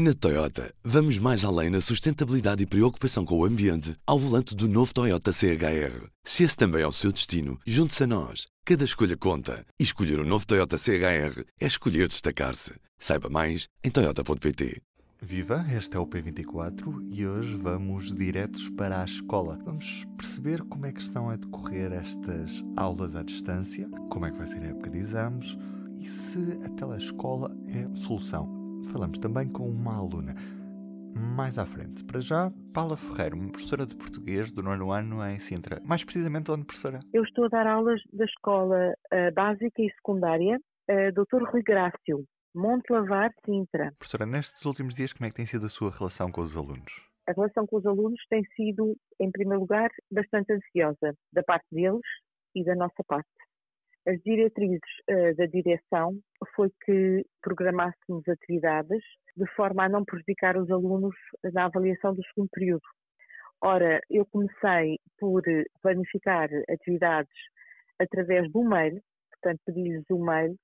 Na Toyota, vamos mais além na sustentabilidade e preocupação com o ambiente ao volante do novo Toyota CHR. Se esse também é o seu destino, junte-se a nós. Cada escolha conta. E escolher o novo Toyota CHR é escolher destacar-se. Saiba mais em toyota.pt. Viva, este é o P24 e hoje vamos diretos para a escola. Vamos perceber como é que estão a decorrer estas aulas à distância, como é que vai ser a época de exames e se a telescola é solução. Falamos também com uma aluna. Mais à frente, para já, Paula Ferreiro, uma professora de português do 9º ano em Sintra. Mais precisamente, onde, professora? Eu estou a dar aulas da escola básica e secundária Dr. Rui Grácio, Montelavar, Sintra. Professora, nestes últimos dias, como é que tem sido a sua relação com os alunos? A relação com os alunos tem sido, em primeiro lugar, bastante ansiosa, da parte deles e da nossa parte. As diretrizes da direção foi que programássemos atividades de forma a não prejudicar os alunos na avaliação do segundo período. Ora, eu comecei por planificar atividades através do mail, portanto pedi-lhes o mail,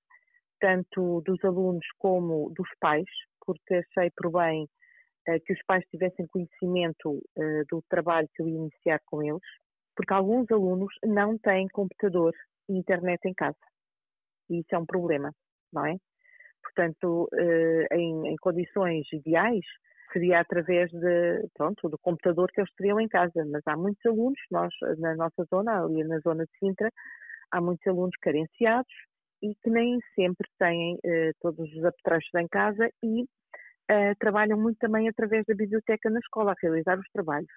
tanto dos alunos como dos pais, porque achei por bem que os pais tivessem conhecimento do trabalho que eu ia iniciar com eles, porque alguns alunos não têm computador e internet em casa. E isso é um problema, não é? Portanto, em condições ideais, seria através do computador que eles teriam em casa. Mas há muitos alunos, nós na nossa zona, ali na zona de Sintra, há muitos alunos carenciados e que nem sempre têm todos os apetrechos em casa e trabalham muito também através da biblioteca na escola, a realizar os trabalhos.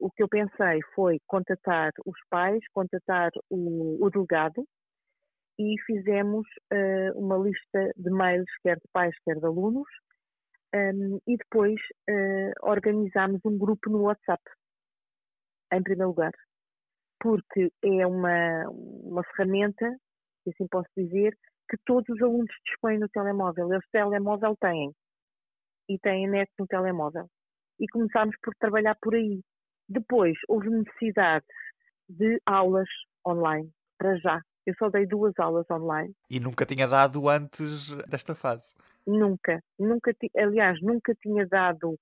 O que eu pensei foi contactar os pais, contactar o delegado e fizemos uma lista de mails, quer de pais, quer de alunos, e depois organizámos um grupo no WhatsApp, em primeiro lugar, porque é uma ferramenta, se assim posso dizer, que todos os alunos dispõem no telemóvel. Eles telemóvel têm e têm net no telemóvel. E começámos por trabalhar por aí. Depois, houve necessidade de aulas online, para já. Eu só dei 2 aulas online. E nunca tinha dado antes desta fase? Nunca tinha dado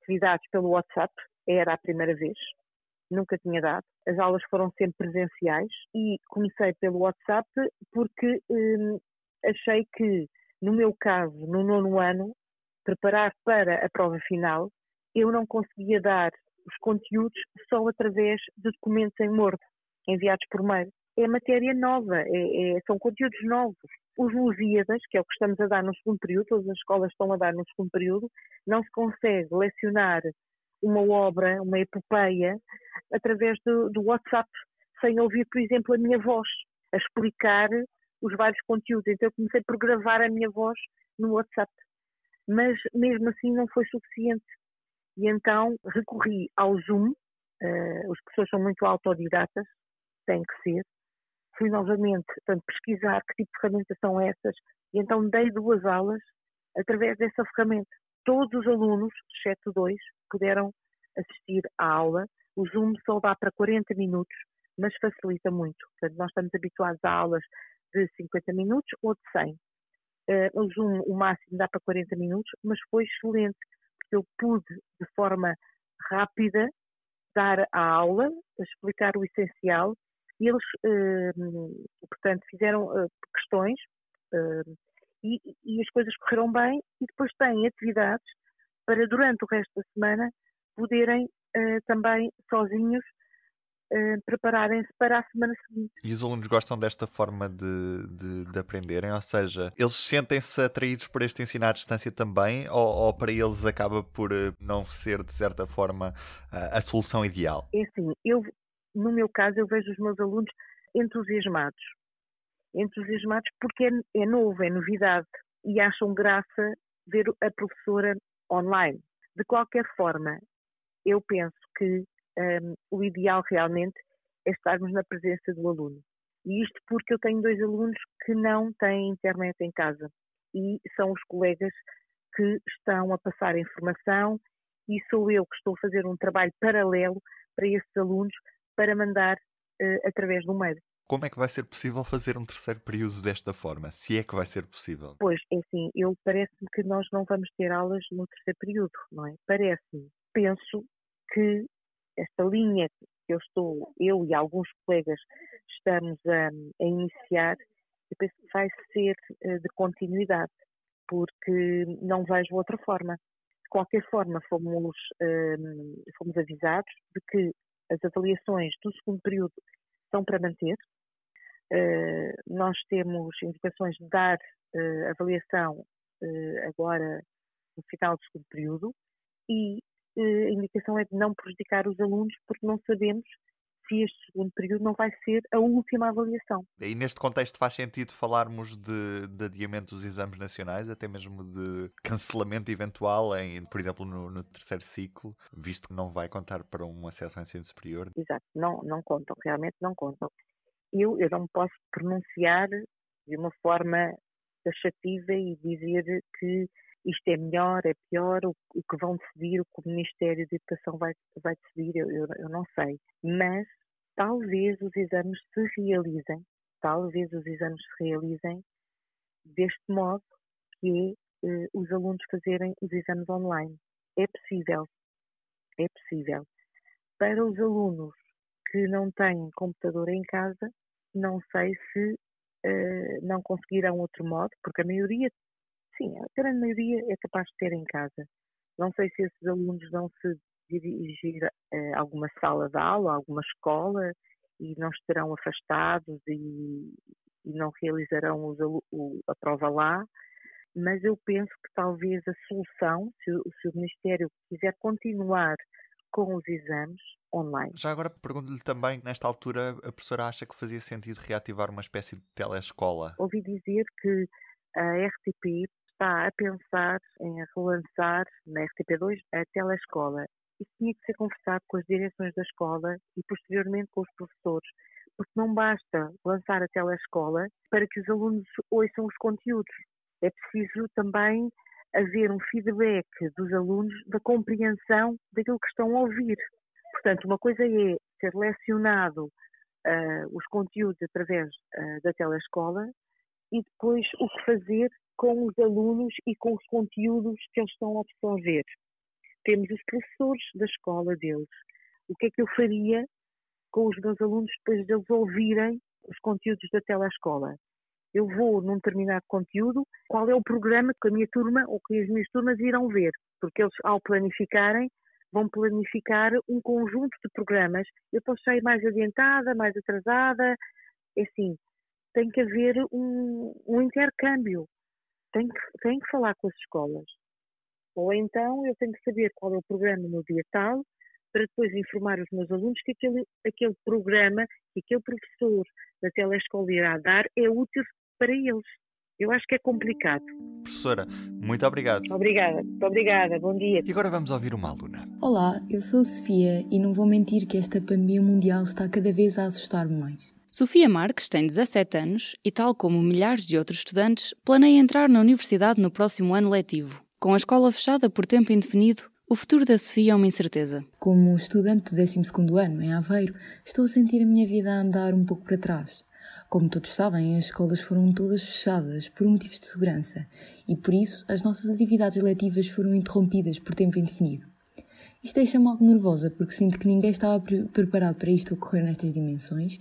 atividades pelo WhatsApp, era a primeira vez. Nunca tinha dado. As aulas foram sempre presenciais e comecei pelo WhatsApp porque achei que, no meu caso, no 9º ano, preparar para a prova final, eu não conseguia dar os conteúdos só através de documentos em Word, enviados por mail. É matéria nova, são conteúdos novos. Os Lusíadas, que é o que estamos a dar no segundo período, todas as escolas estão a dar no segundo período, não se consegue lecionar uma obra, uma epopeia, através do WhatsApp, sem ouvir, por exemplo, a minha voz, a explicar os vários conteúdos. Então eu comecei por gravar a minha voz no WhatsApp, mas mesmo assim não foi suficiente. E então recorri ao Zoom, as pessoas são muito autodidatas, têm que ser. Fui novamente pesquisar que tipo de ferramentas são essas e então dei 2 aulas através dessa ferramenta. Todos os alunos, exceto 2, puderam assistir à aula. O Zoom só dá para 40 minutos, mas facilita muito. Portanto, nós estamos habituados a aulas de 50 minutos ou de 100. O Zoom, o máximo, dá para 40 minutos, mas foi excelente. Eu pude, de forma rápida, dar a aula, explicar o essencial e eles, portanto, fizeram questões e as coisas correram bem e depois têm atividades para, durante o resto da semana, poderem também, sozinhos, prepararem-se para a semana seguinte. E os alunos gostam desta forma de aprenderem? Ou seja, eles sentem-se atraídos por este ensinar à distância também? Ou para eles acaba por não ser, de certa forma, a solução ideal? É assim, no meu caso, eu vejo os meus alunos entusiasmados. Entusiasmados porque é novo, é novidade. E acham graça ver a professora online. De qualquer forma, eu penso que o ideal realmente é estarmos na presença do aluno. E isto porque eu tenho 2 alunos que não têm internet em casa e são os colegas que estão a passar a informação e sou eu que estou a fazer um trabalho paralelo para esses alunos para mandar através do mail. Como é que vai ser possível fazer um terceiro período desta forma? Se é que vai ser possível? Pois, é assim, parece-me que nós não vamos ter aulas no terceiro período, não é? Parece-me. Penso que esta linha que eu e alguns colegas estamos a iniciar, eu penso que vai ser de continuidade, porque não vejo outra forma. De qualquer forma, fomos avisados de que as avaliações do segundo período são para manter. Nós temos indicações de dar avaliação agora no final do segundo período e a indicação é de não prejudicar os alunos, porque não sabemos se este segundo período não vai ser a última avaliação. E neste contexto faz sentido falarmos de adiamento dos exames nacionais, até mesmo de cancelamento eventual, por exemplo, no terceiro ciclo, visto que não vai contar para um acesso ao ensino superior? Exato, não contam, realmente não contam. Eu não posso pronunciar de uma forma taxativa e dizer que isto é melhor, é pior, o que vão decidir, o que o Ministério da Educação vai decidir, eu não sei. Mas talvez os exames se realizem deste modo, que é os alunos fazerem os exames online. É possível. Para os alunos que não têm computador em casa, não sei se não conseguirão outro modo, porque a maioria... Sim, a grande maioria é capaz de ter em casa. Não sei se esses alunos vão se dirigir a alguma sala de aula, a alguma escola, e não estarão afastados e não realizarão a prova lá, mas eu penso que talvez a solução, se o Ministério quiser continuar com os exames online. Já agora pergunto-lhe também, nesta altura, a professora acha que fazia sentido reativar uma espécie de telescola? Ouvi dizer que a RTP está a pensar em relançar na RTP2 a telescola. Isso tinha que ser conversado com as direções da escola e posteriormente com os professores, porque não basta lançar a telescola para que os alunos ouçam os conteúdos. É preciso também haver um feedback dos alunos da compreensão daquilo que estão a ouvir. Portanto, uma coisa é ser lecionado os conteúdos através da telescola, e depois o que fazer com os alunos e com os conteúdos que eles estão a absorver. Temos os professores da escola deles. O que é que eu faria com os meus alunos depois de eles ouvirem os conteúdos da telescola? Eu vou num determinado conteúdo, qual é o programa que a minha turma ou que as minhas turmas irão ver? Porque eles, ao planificarem, vão planificar um conjunto de programas. Eu posso sair mais adiantada, mais atrasada, é assim... Tem que haver um intercâmbio, tem que falar com as escolas. Ou então eu tenho que saber qual é o programa no dia tal, para depois informar os meus alunos que aquele programa, que aquele professor da telescola irá dar, é útil para eles. Eu acho que é complicado. Professora, muito obrigado. Obrigada, muito obrigada. Bom dia. E agora vamos ouvir uma aluna. Olá, eu sou a Sofia e não vou mentir que esta pandemia mundial está cada vez a assustar-me mais. Sofia Marques tem 17 anos e, tal como milhares de outros estudantes, planeia entrar na universidade no próximo ano letivo. Com a escola fechada por tempo indefinido, o futuro da Sofia é uma incerteza. Como estudante do 12º ano em Aveiro, estou a sentir a minha vida a andar um pouco para trás. Como todos sabem, as escolas foram todas fechadas por motivos de segurança e, por isso, as nossas atividades letivas foram interrompidas por tempo indefinido. Isto deixa-me algo nervosa, porque sinto que ninguém estava preparado para isto ocorrer nestas dimensões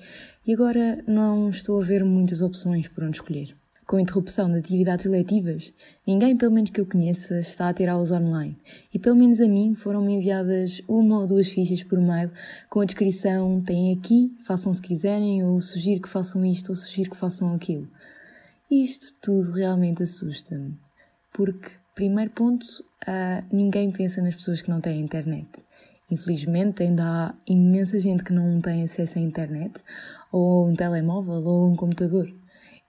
e agora não estou a ver muitas opções por onde escolher. Com a interrupção de atividades letivas, ninguém, pelo menos que eu conheça, está a ter aulas online e, pelo menos a mim, foram-me enviadas 1 ou 2 fichas por mail com a descrição: têm aqui, façam se quiserem, ou sugiro que façam isto, ou sugiro que façam aquilo. Isto tudo realmente assusta-me, porque, primeiro ponto, ninguém pensa nas pessoas que não têm internet. Infelizmente, ainda há imensa gente que não tem acesso à internet, ou a um telemóvel, ou a um computador.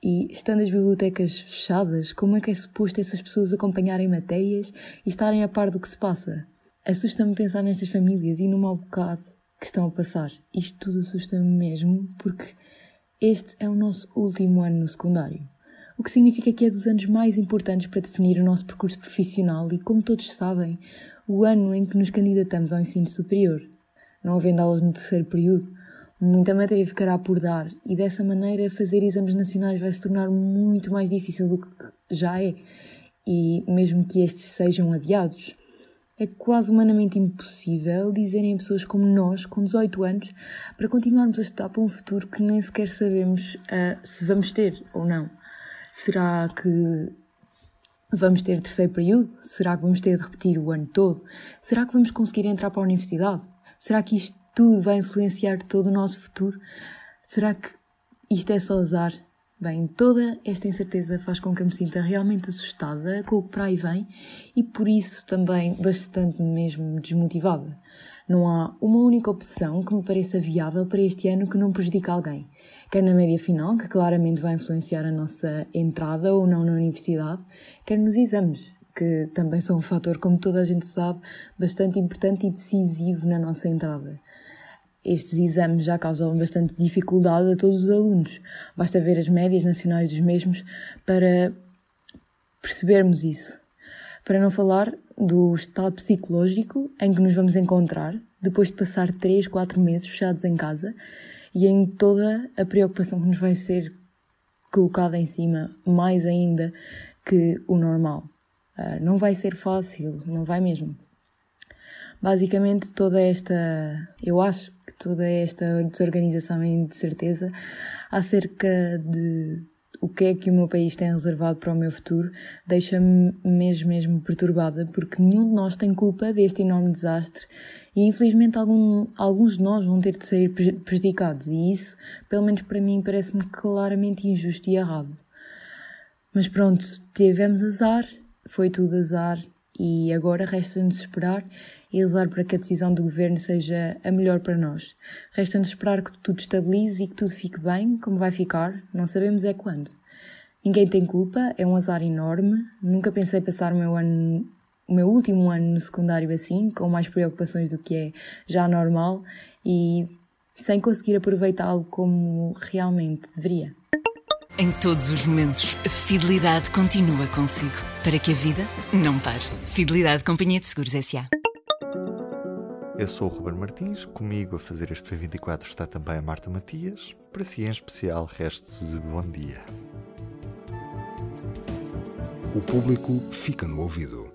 E, estando as bibliotecas fechadas, como é que é suposto essas pessoas acompanharem matérias e estarem a par do que se passa? Assusta-me pensar nestas famílias e no mau bocado que estão a passar. Isto tudo assusta-me mesmo, porque este é o nosso último ano no secundário. O que significa que é dos anos mais importantes para definir o nosso percurso profissional e, como todos sabem, o ano em que nos candidatamos ao ensino superior. Não havendo aulas no terceiro período, muita matéria ficará por dar e dessa maneira fazer exames nacionais vai se tornar muito mais difícil do que já é, e mesmo que estes sejam adiados, é quase humanamente impossível dizerem a pessoas como nós, com 18 anos, para continuarmos a estudar para um futuro que nem sequer sabemos se vamos ter ou não. Será que vamos ter terceiro período? Será que vamos ter de repetir o ano todo? Será que vamos conseguir entrar para a universidade? Será que isto tudo vai influenciar todo o nosso futuro? Será que isto é só azar? Bem, toda esta incerteza faz com que eu me sinta realmente assustada com o que para aí vem e por isso também bastante mesmo desmotivada. Não há uma única opção que me pareça viável para este ano que não prejudique alguém, quer na média final, que claramente vai influenciar a nossa entrada ou não na universidade, quer nos exames, que também são um fator, como toda a gente sabe, bastante importante e decisivo na nossa entrada. Estes exames já causam bastante dificuldade a todos os alunos. Basta ver as médias nacionais dos mesmos para percebermos isso. Para não falar do estado psicológico em que nos vamos encontrar depois de passar 3, 4 meses fechados em casa e em toda a preocupação que nos vai ser colocada em cima, mais ainda que o normal. Não vai ser fácil, não vai mesmo. Basicamente, toda esta desorganização e incerteza acerca de o que é que o meu país tem reservado para o meu futuro deixa-me mesmo perturbada, porque nenhum de nós tem culpa deste enorme desastre e infelizmente alguns de nós vão ter de sair prejudicados e isso, pelo menos para mim, parece-me claramente injusto e errado. Mas pronto, tivemos azar, foi tudo azar. E agora resta-nos esperar e rezar para que a decisão do governo seja a melhor para nós. Resta-nos esperar que tudo estabilize e que tudo fique bem, como vai ficar, não sabemos é quando. Ninguém tem culpa, é um azar enorme, nunca pensei passar o meu último ano no secundário assim, com mais preocupações do que é já normal e sem conseguir aproveitá-lo como realmente deveria. Em todos os momentos, a Fidelidade continua consigo, para que a vida não pare. Fidelidade Companhia de Seguros S.A. Eu sou o Ruben Martins, comigo a fazer este P24 está também a Marta Matias. Para si em especial, resto de bom dia. O público fica no ouvido.